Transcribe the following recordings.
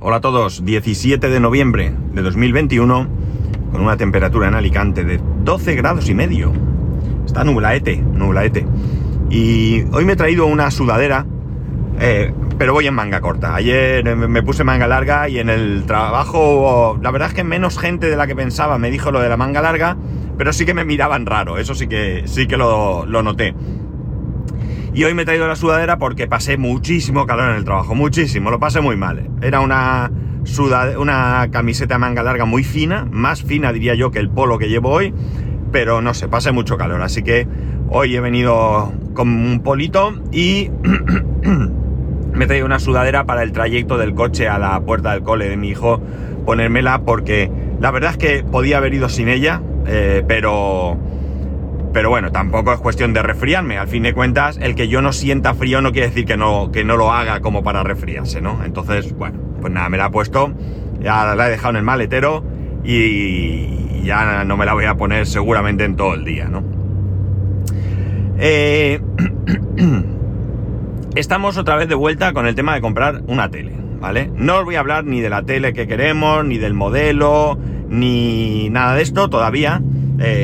Hola a todos, 17 de noviembre de 2021, con una temperatura en Alicante de 12 grados y medio. Está nublaete. Y hoy me he traído una sudadera, pero voy en manga corta. Ayer me puse manga larga y en el trabajo, la verdad es que menos gente de la que pensaba me dijo lo de la manga larga, pero sí que me miraban raro, eso sí que lo noté. Y hoy me he traído la sudadera porque pasé muchísimo calor en el trabajo, muchísimo, lo pasé muy mal. Era una camiseta de manga larga muy fina, más fina diría yo que el polo que llevo hoy, pero no sé, pasé mucho calor, así que hoy he venido con un polito y me he traído una sudadera para el trayecto del coche a la puerta del cole de mi hijo, ponérmela porque la verdad es que podía haber ido sin ella, pero bueno, tampoco es cuestión de resfriarme. Al fin de cuentas, el que yo no sienta frío no quiere decir que no lo haga como para resfriarse, ¿no? Entonces, bueno, pues nada, me la he puesto, ya la he dejado en el maletero y ya no me la voy a poner seguramente en todo el día, ¿no? Estamos otra vez de vuelta con el tema de comprar una tele, ¿vale? No os voy a hablar ni de la tele que queremos, ni del modelo, ni nada de esto todavía.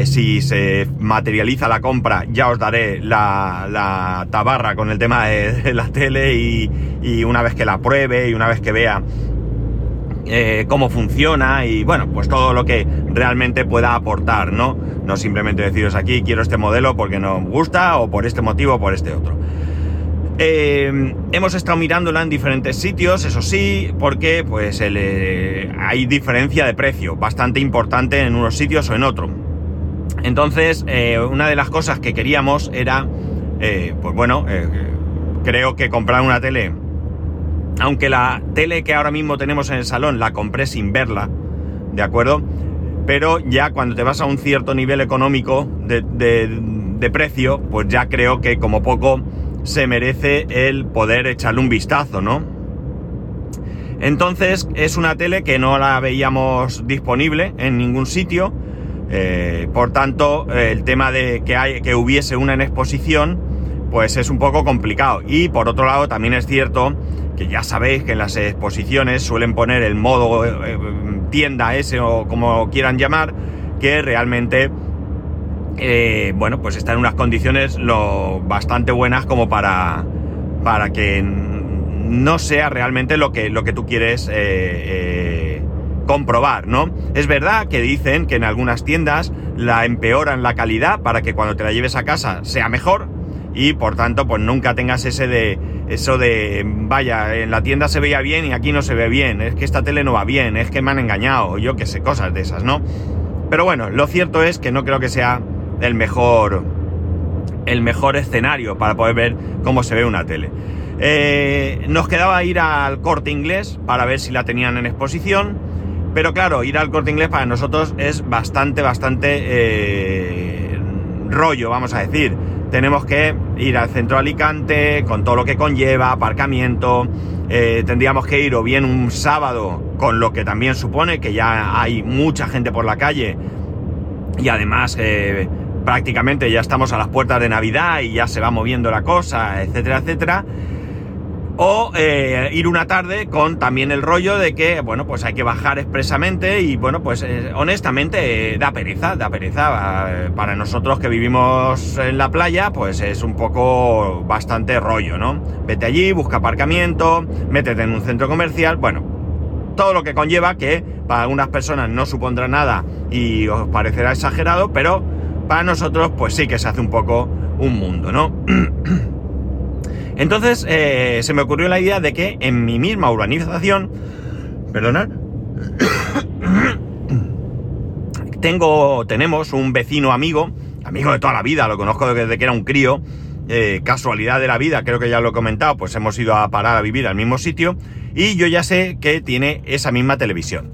Si se materializa la compra, ya os daré la tabarra con el tema de la tele y una vez que la pruebe y una vez que vea cómo funciona y bueno, pues todo lo que realmente pueda aportar, ¿no? No simplemente deciros aquí, quiero este modelo porque no me gusta o por este motivo o por este otro. Hemos estado mirándola en diferentes sitios, eso sí, porque pues hay diferencia de precio bastante importante en unos sitios o en otro. Entonces, una de las cosas que queríamos era, pues bueno, creo que comprar una tele, aunque la tele que ahora mismo tenemos en el salón la compré sin verla, ¿de acuerdo? Pero ya cuando te vas a un cierto nivel económico de precio, pues ya creo que como poco se merece el poder echarle un vistazo, ¿no? Entonces, es una tele que no la veíamos disponible en ningún sitio. Por tanto, el tema de que hubiese una en exposición, pues es un poco complicado. Y por otro lado, también es cierto que ya sabéis que en las exposiciones suelen poner el modo tienda ese o como quieran llamar, que realmente, bueno, pues está en unas condiciones bastante buenas como para que no sea realmente lo que tú quieres comprobar, ¿no? Es verdad que dicen que en algunas tiendas la empeoran la calidad para que cuando te la lleves a casa sea mejor y por tanto pues nunca tengas vaya, en la tienda se veía bien y aquí no se ve bien, es que esta tele no va bien, es que me han engañado, yo qué sé, cosas de esas, ¿no? Pero bueno, lo cierto es que no creo que sea el mejor escenario para poder ver cómo se ve una tele. Nos quedaba ir al Corte Inglés para ver si la tenían en exposición. Pero claro, ir al Corte Inglés para nosotros es bastante rollo, vamos a decir. Tenemos que ir al centro de Alicante con todo lo que conlleva, aparcamiento. Tendríamos que ir o bien un sábado, con lo que también supone que ya hay mucha gente por la calle. Y además, prácticamente ya estamos a las puertas de Navidad y ya se va moviendo la cosa, etcétera, etcétera. O ir una tarde con también el rollo de que, bueno, pues hay que bajar expresamente y, bueno, pues honestamente da pereza. Para nosotros que vivimos en la playa, pues es un poco bastante rollo, ¿no? Vete allí, busca aparcamiento, métete en un centro comercial, bueno, todo lo que conlleva que para algunas personas no supondrá nada y os parecerá exagerado, pero para nosotros pues sí que se hace un poco un mundo, ¿no? Entonces se me ocurrió la idea de que en mi misma urbanización, perdonad, tenemos un vecino amigo de toda la vida, lo conozco desde que era un crío, casualidad de la vida, creo que ya lo he comentado, pues hemos ido a parar a vivir al mismo sitio y yo ya sé que tiene esa misma televisión.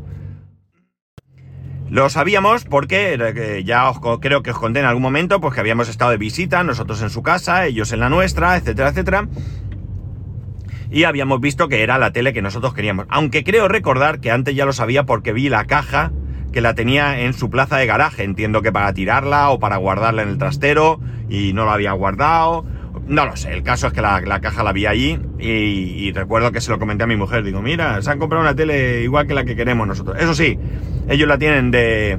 Lo sabíamos porque ya creo que os conté en algún momento pues que habíamos estado de visita, nosotros en su casa, ellos en la nuestra, etcétera, etcétera. Y habíamos visto que era la tele que nosotros queríamos. Aunque creo recordar que antes ya lo sabía porque vi la caja que la tenía en su plaza de garaje. Entiendo que para tirarla o para guardarla en el trastero y no la había guardado No lo sé, el caso es que la caja la vi allí y recuerdo que se lo comenté a mi mujer. Digo, mira, se han comprado una tele igual que la que queremos nosotros. Eso sí, ellos la tienen de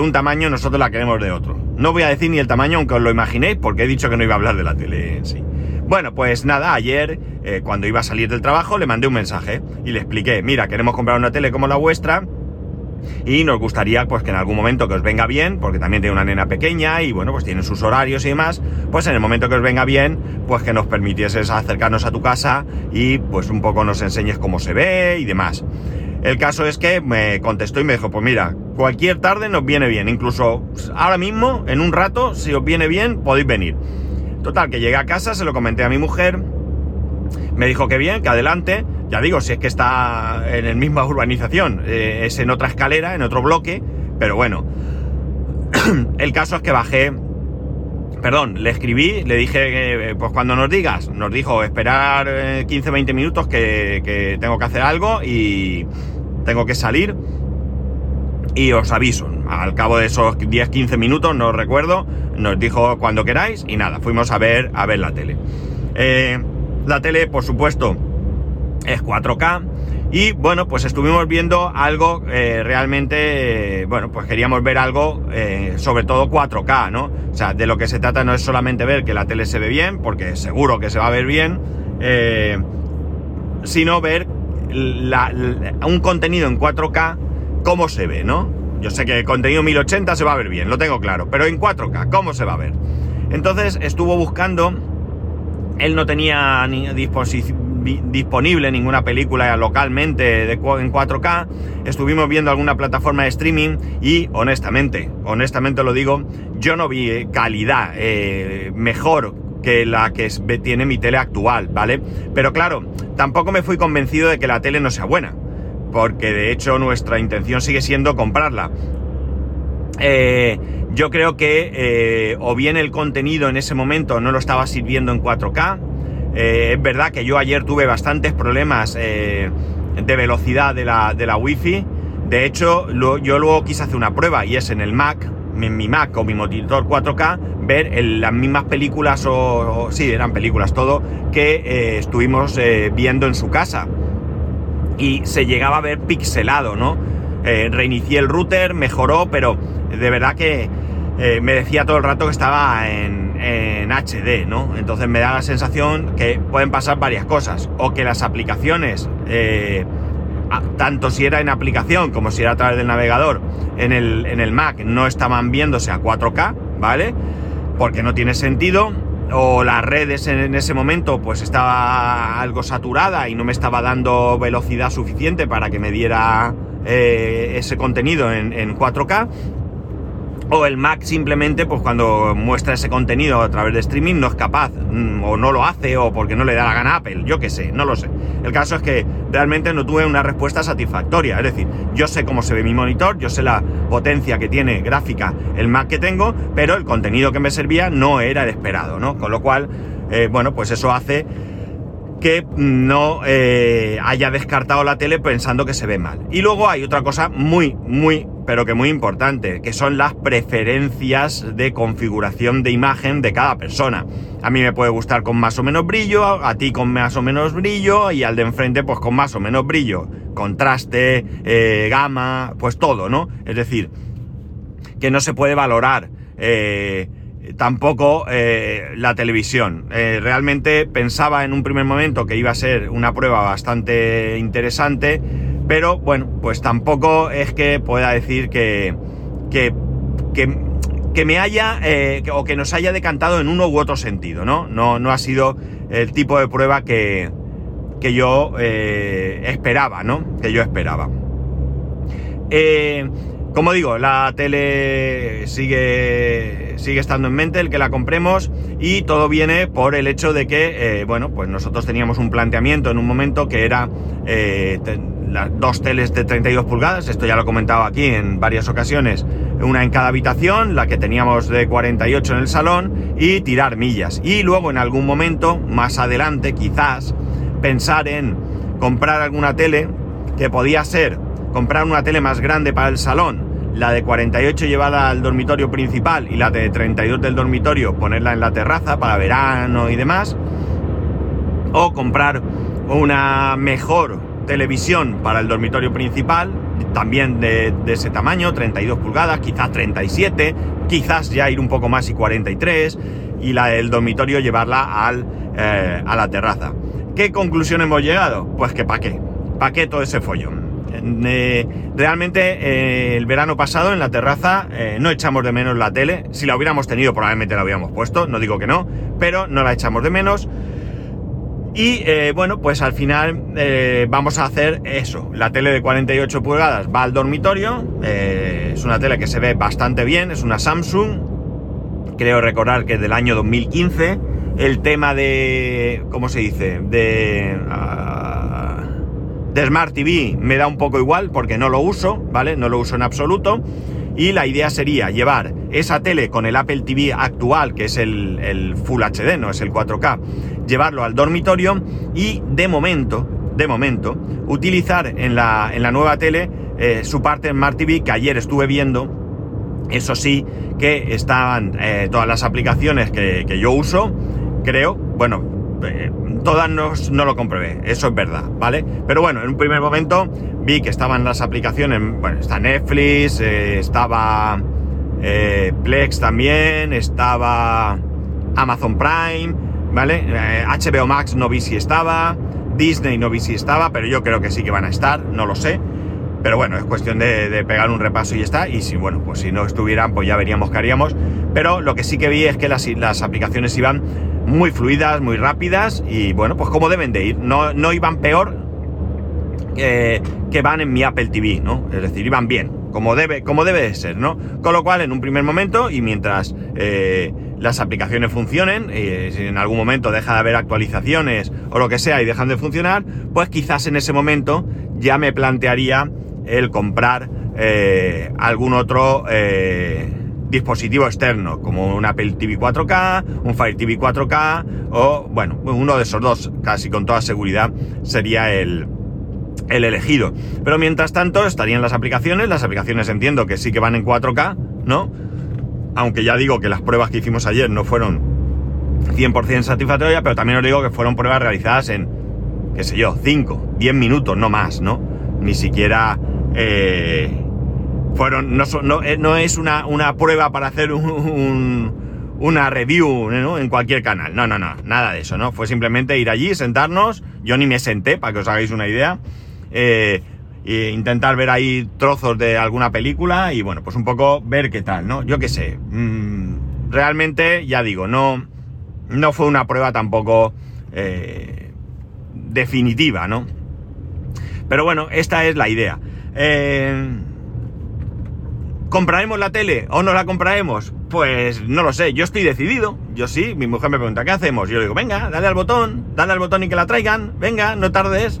un tamaño, nosotros la queremos de otro. No voy a decir ni el tamaño, aunque os lo imaginéis, porque he dicho que no iba a hablar de la tele en sí. Bueno, pues nada, ayer, cuando iba a salir del trabajo, le mandé un mensaje y le expliqué, mira, queremos comprar una tele como la vuestra y nos gustaría pues que en algún momento que os venga bien, porque también tiene una nena pequeña y bueno, pues tiene sus horarios y demás, pues en el momento que os venga bien, pues que nos permitieses acercarnos a tu casa y pues un poco nos enseñes cómo se ve y demás. El caso es que me contestó y me dijo, pues mira, cualquier tarde nos viene bien, incluso ahora mismo, en un rato, si os viene bien, podéis venir. Total, que llegué a casa, se lo comenté a mi mujer, me dijo que bien, que adelante. Ya digo, si es que está en la misma urbanización, es en otra escalera, en otro bloque, pero bueno. El caso es que le escribí, le dije, pues cuando nos digas, nos dijo esperar 15-20 minutos que tengo que hacer algo y tengo que salir y os aviso. Al cabo de esos 10-15 minutos, no recuerdo, nos dijo cuando queráis y nada, fuimos a ver la tele. La tele, por supuesto, es 4K y bueno, pues estuvimos viendo algo realmente, bueno, pues queríamos ver algo sobre todo 4K, ¿no? O sea, de lo que se trata no es solamente ver que la tele se ve bien, porque seguro que se va a ver bien, sino ver un contenido en 4K, cómo se ve, ¿no? Yo sé que el contenido 1080 se va a ver bien, lo tengo claro, pero en 4K, ¿cómo se va a ver? Entonces estuvo buscando, él no tenía ni disponible ninguna película localmente en 4K, estuvimos viendo alguna plataforma de streaming y honestamente lo digo, yo no vi calidad mejor que la que tiene mi tele actual, ¿vale? Pero claro, tampoco me fui convencido de que la tele no sea buena, porque de hecho nuestra intención sigue siendo comprarla. Yo creo que o bien el contenido en ese momento no lo estaba sirviendo en 4K. Es verdad que yo ayer tuve bastantes problemas de velocidad de la wifi. De hecho, yo luego quise hacer una prueba y es en el Mac, en mi Mac o mi monitor 4K, ver las mismas películas o sí, eran películas todo, que estuvimos viendo en su casa. Y se llegaba a ver pixelado, ¿no? Reinicié el router, mejoró, pero de verdad que me decía todo el rato que estaba en HD, ¿no? Entonces me da la sensación que pueden pasar varias cosas, o que las aplicaciones, tanto si era en aplicación como si era a través del navegador, en el Mac no estaban viéndose a 4K, ¿vale? Porque no tiene sentido, o las redes en ese momento pues estaba algo saturada y no me estaba dando velocidad suficiente para que me diera ese contenido en 4K, o el Mac simplemente pues cuando muestra ese contenido a través de streaming no es capaz, o no lo hace, o porque no le da la gana a Apple, yo qué sé, no lo sé. El caso es que realmente no tuve una respuesta satisfactoria, es decir, yo sé cómo se ve mi monitor, yo sé la potencia que tiene gráfica el Mac que tengo, pero el contenido que me servía no era el esperado, ¿no? Con lo cual, bueno, pues eso hace que no haya descartado la tele pensando que se ve mal. Y luego hay otra cosa muy, muy, pero que muy importante, que son las preferencias de configuración de imagen de cada persona. A mí me puede gustar con más o menos brillo, a ti con más o menos brillo, y al de enfrente pues con más o menos brillo, contraste, gama, pues todo, ¿no? Es decir, que no se puede valorar tampoco la televisión. Realmente pensaba en un primer momento que iba a ser una prueba bastante interesante, pero bueno, pues tampoco es que pueda decir que me haya o que nos haya decantado en uno u otro sentido, ¿no? No ha sido el tipo de prueba que yo esperaba, ¿no? Que yo esperaba. Como digo, la tele sigue estando en mente el que la compremos, y todo viene por el hecho de que, bueno, pues nosotros teníamos un planteamiento en un momento que era las dos teles de 32 pulgadas, esto ya lo he comentado aquí en varias ocasiones, una en cada habitación, la que teníamos de 48 en el salón, y tirar millas. Y luego en algún momento, más adelante quizás, pensar en comprar alguna tele que podía ser comprar una tele más grande para el salón, la de 48 llevada al dormitorio principal y la de 32 del dormitorio ponerla en la terraza para verano y demás, o comprar una mejor televisión para el dormitorio principal, también de ese tamaño, 32 pulgadas, quizás 37, quizás ya ir un poco más y 43, y la del dormitorio llevarla a la terraza. ¿Qué conclusión hemos llegado? Pues que ¿para qué todo ese follón? Realmente el verano pasado en la terraza no echamos de menos la tele. Si la hubiéramos tenido probablemente la hubiéramos puesto, no digo que no, pero no la echamos de menos. Y bueno, pues al final vamos a hacer eso. La tele de 48 pulgadas va al dormitorio. Es una tele que se ve bastante bien, es una Samsung, creo recordar que es del año 2015. El tema de... ¿cómo se dice? De Smart TV me da un poco igual porque no lo uso, ¿vale? No lo uso en absoluto. Y la idea sería llevar esa tele con el Apple TV actual, que es el Full HD, no es el 4K, llevarlo al dormitorio y de momento, utilizar en la nueva tele su parte Smart TV, que ayer estuve viendo. Eso sí, que estaban todas las aplicaciones que yo uso, creo, bueno, todas no lo comprobé, eso es verdad, ¿vale? Pero bueno, en un primer momento vi que estaban las aplicaciones, bueno, está Netflix, estaba... Plex también, estaba Amazon Prime, ¿vale? HBO Max no vi si estaba, Disney no vi si estaba, pero yo creo que sí que van a estar, no lo sé. Pero bueno, es cuestión de pegar un repaso y ya está. Y si, bueno, pues si no estuvieran, pues ya veríamos qué haríamos. Pero lo que sí que vi es que las aplicaciones iban muy fluidas, muy rápidas y, bueno, pues como deben de ir. No iban peor que van en mi Apple TV, ¿no? Es decir, iban bien. Como debe de ser, ¿no? Con lo cual, en un primer momento, y mientras las aplicaciones funcionen, si en algún momento deja de haber actualizaciones o lo que sea y dejan de funcionar, pues quizás en ese momento ya me plantearía el comprar algún otro dispositivo externo, como un Apple TV 4K, un Fire TV 4K, o, bueno, uno de esos dos, casi con toda seguridad, sería el elegido. Pero mientras tanto estarían las aplicaciones entiendo que sí que van en 4K, ¿no? Aunque ya digo que las pruebas que hicimos ayer no fueron 100% satisfactorias, pero también os digo que fueron pruebas realizadas en, qué sé yo, 5, 10 minutos, no más, ¿no? Ni siquiera fueron, no es una prueba para hacer una review, ¿no? En cualquier canal, no, nada de eso, ¿no? Fue simplemente ir allí, sentarnos, yo ni me senté, para que os hagáis una idea, e intentar ver ahí trozos de alguna película y bueno, pues un poco ver qué tal, ¿no? Yo qué sé, realmente, ya digo, no fue una prueba tampoco definitiva, ¿no? Pero bueno, esta es la idea. ¿Compraremos la tele o no la compraremos? Pues no lo sé, yo estoy decidido, yo sí, mi mujer me pregunta, ¿qué hacemos? Yo le digo, venga, dale al botón y que la traigan, venga, no tardes.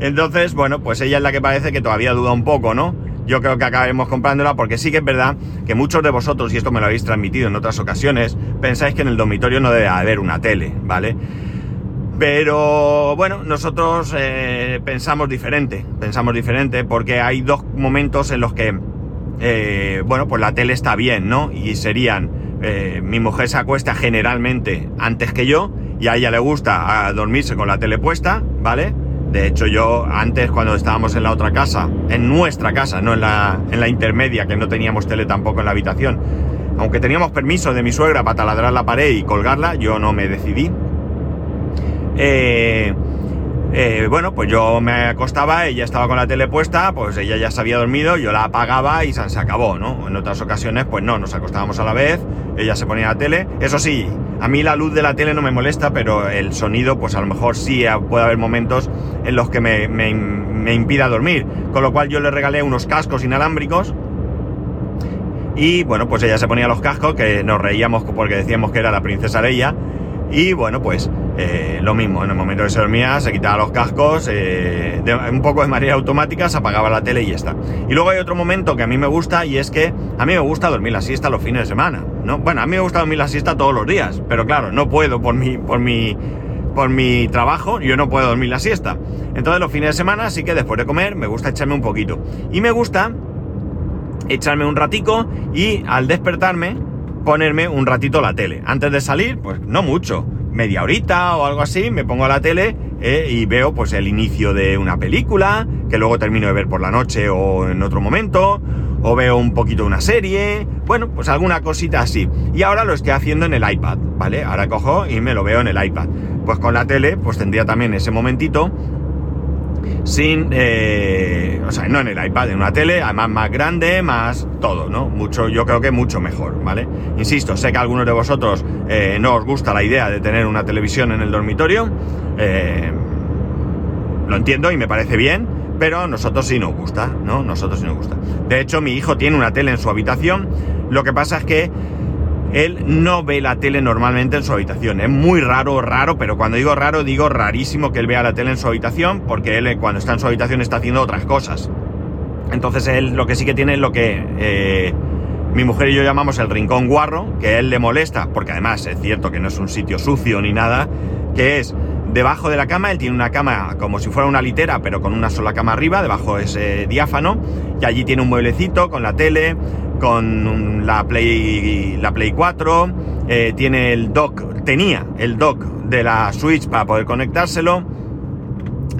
Entonces, bueno, pues ella es la que parece que todavía duda un poco, ¿no? Yo creo que acabaremos comprándola porque sí que es verdad que muchos de vosotros, y esto me lo habéis transmitido en otras ocasiones, pensáis que en el dormitorio no debe haber una tele, ¿vale? Pero, bueno, nosotros pensamos diferente porque hay dos momentos en los que, bueno, pues la tele está bien, ¿no? Y serían, mi mujer se acuesta generalmente antes que yo y a ella le gusta dormirse con la tele puesta, ¿vale? De hecho, yo antes, cuando estábamos en la otra casa, en nuestra casa, no en la intermedia, que no teníamos tele tampoco en la habitación, aunque teníamos permiso de mi suegra para taladrar la pared y colgarla, yo no me decidí. Bueno, pues yo me acostaba, ella estaba con la tele puesta, pues ella ya se había dormido, yo la apagaba y se acabó, ¿no? En otras ocasiones, pues no, nos acostábamos a la vez, ella se ponía la tele. Eso sí, a mí la luz de la tele no me molesta, pero el sonido, pues a lo mejor sí puede haber momentos en los que me impida dormir. Con lo cual yo le regalé unos cascos inalámbricos y, bueno, pues ella se ponía los cascos, que nos reíamos porque decíamos que era la princesa Leia. Y bueno, pues lo mismo, en el momento que se dormía se quitaba los cascos, un poco de manera automática, se apagaba la tele y ya está. Y luego hay otro momento que a mí me gusta, y es que a mí me gusta dormir la siesta los fines de semana, ¿no? Bueno, a mí me gusta dormir la siesta todos los días, pero claro, no puedo por mi trabajo, yo no puedo dormir la siesta. Entonces los fines de semana sí que después de comer me gusta echarme un poquito. Y me gusta echarme un ratico y al despertarme ponerme un ratito la tele. Antes de salir, pues no mucho, media horita o algo así, me pongo a la tele y veo pues el inicio de una película que luego termino de ver por la noche o en otro momento, o veo un poquito una serie, bueno, pues alguna cosita así. Y ahora lo estoy haciendo en el iPad, ¿vale? Ahora cojo y me lo veo en el iPad. Pues con la tele, pues tendría también ese momentito sin... o sea, no en el iPad, en una tele, además más grande, más todo, ¿no? Mucho, yo creo que mucho mejor, ¿vale? Insisto, sé que a algunos de vosotros no os gusta la idea de tener una televisión en el dormitorio, lo entiendo y me parece bien, pero nosotros sí nos gusta, ¿no? Nosotros sí nos gusta. De hecho, mi hijo tiene una tele en su habitación, lo que pasa es que él no ve la tele normalmente en su habitación. Es muy raro, pero cuando digo raro, digo rarísimo que él vea la tele en su habitación, porque él cuando está en su habitación está haciendo otras cosas. Entonces él lo que sí que tiene es lo que mi mujer y yo llamamos el rincón guarro, que a él le molesta, porque además es cierto que no es un sitio sucio ni nada, que es debajo de la cama. Él tiene una cama como si fuera una litera, pero con una sola cama arriba, debajo es diáfano, y allí tiene un mueblecito con la tele, con la Play 4, tiene el dock, tenía el dock de la Switch para poder conectárselo,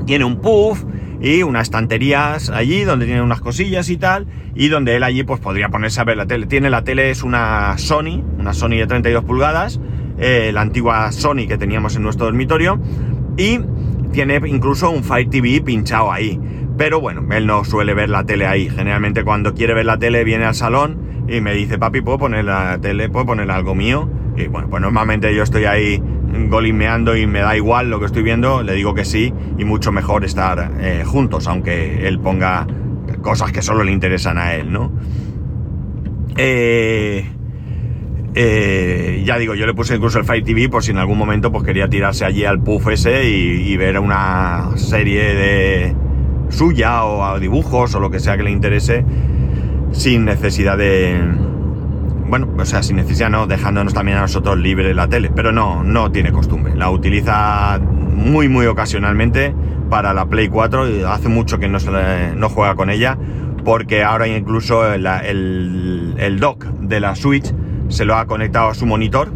tiene un puff y unas estanterías allí donde tiene unas cosillas y tal, y donde él allí pues podría ponerse a ver la tele. Tiene la tele, es una Sony de 32 pulgadas, la antigua Sony que teníamos en nuestro dormitorio, y tiene incluso un Fire TV pinchado ahí. Pero bueno, él no suele ver la tele ahí. Generalmente cuando quiere ver la tele viene al salón y me dice: papi, ¿puedo poner la tele? ¿Puedo poner algo mío? Y bueno, pues normalmente yo estoy ahí golismeando y me da igual lo que estoy viendo, le digo que sí, y mucho mejor estar juntos, aunque él ponga cosas que solo le interesan a él, ¿no? Ya digo, yo le puse incluso el Fire TV por si en algún momento pues quería tirarse allí al puff ese y ver una serie de... suya o a dibujos o lo que sea que le interese, sin necesidad de... bueno, o sea, sin necesidad no, dejándonos también a nosotros libre la tele, pero no tiene costumbre, la utiliza muy ocasionalmente para la Play 4 y hace mucho que no juega con ella, porque ahora incluso el dock de la Switch se lo ha conectado a su monitor,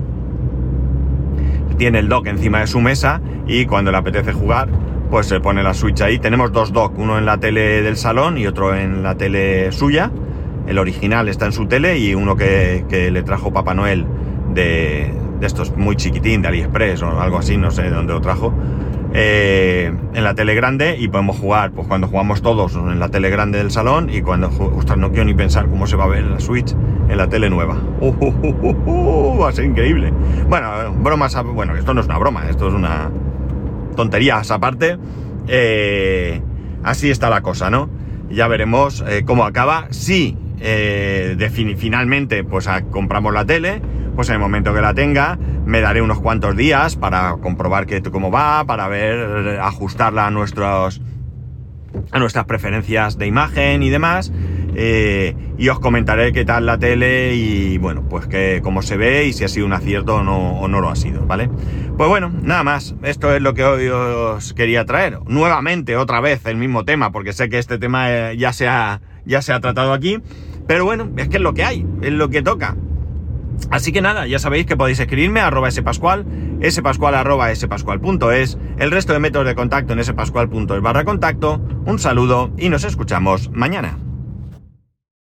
tiene el dock encima de su mesa y cuando le apetece jugar pues se pone la Switch ahí. Tenemos dos dock, uno en la tele del salón y otro en la tele suya. El original está en su tele y uno que le trajo Papá Noel de estos muy chiquitín, de AliExpress o algo así, no sé de dónde lo trajo, en la tele grande, y podemos jugar pues cuando jugamos todos en la tele grande del salón y cuando... ostras, no quiero ni pensar cómo se va a ver la Switch en la tele nueva. Va a ser increíble. Bueno, bromas... bueno, esto no es una broma, esto es una... tonterías aparte, así está la cosa, ¿no? Ya veremos cómo acaba. Si finalmente pues compramos la tele, pues en el momento que la tenga me daré unos cuantos días para comprobar cómo va, para ver, ajustarla a nuestras preferencias de imagen y demás, y os comentaré qué tal la tele y bueno, pues cómo se ve y si ha sido un acierto o no lo ha sido, ¿vale? Pues bueno, nada más, esto es lo que hoy os quería traer. Nuevamente, otra vez, el mismo tema, porque sé que este tema ya se ha tratado aquí, pero bueno, es que es lo que hay, es lo que toca. Así que nada, ya sabéis que podéis escribirme a @spascual, spascual @spascual.es, el resto de métodos de contacto en spascual.es/contacto. Un saludo y nos escuchamos mañana.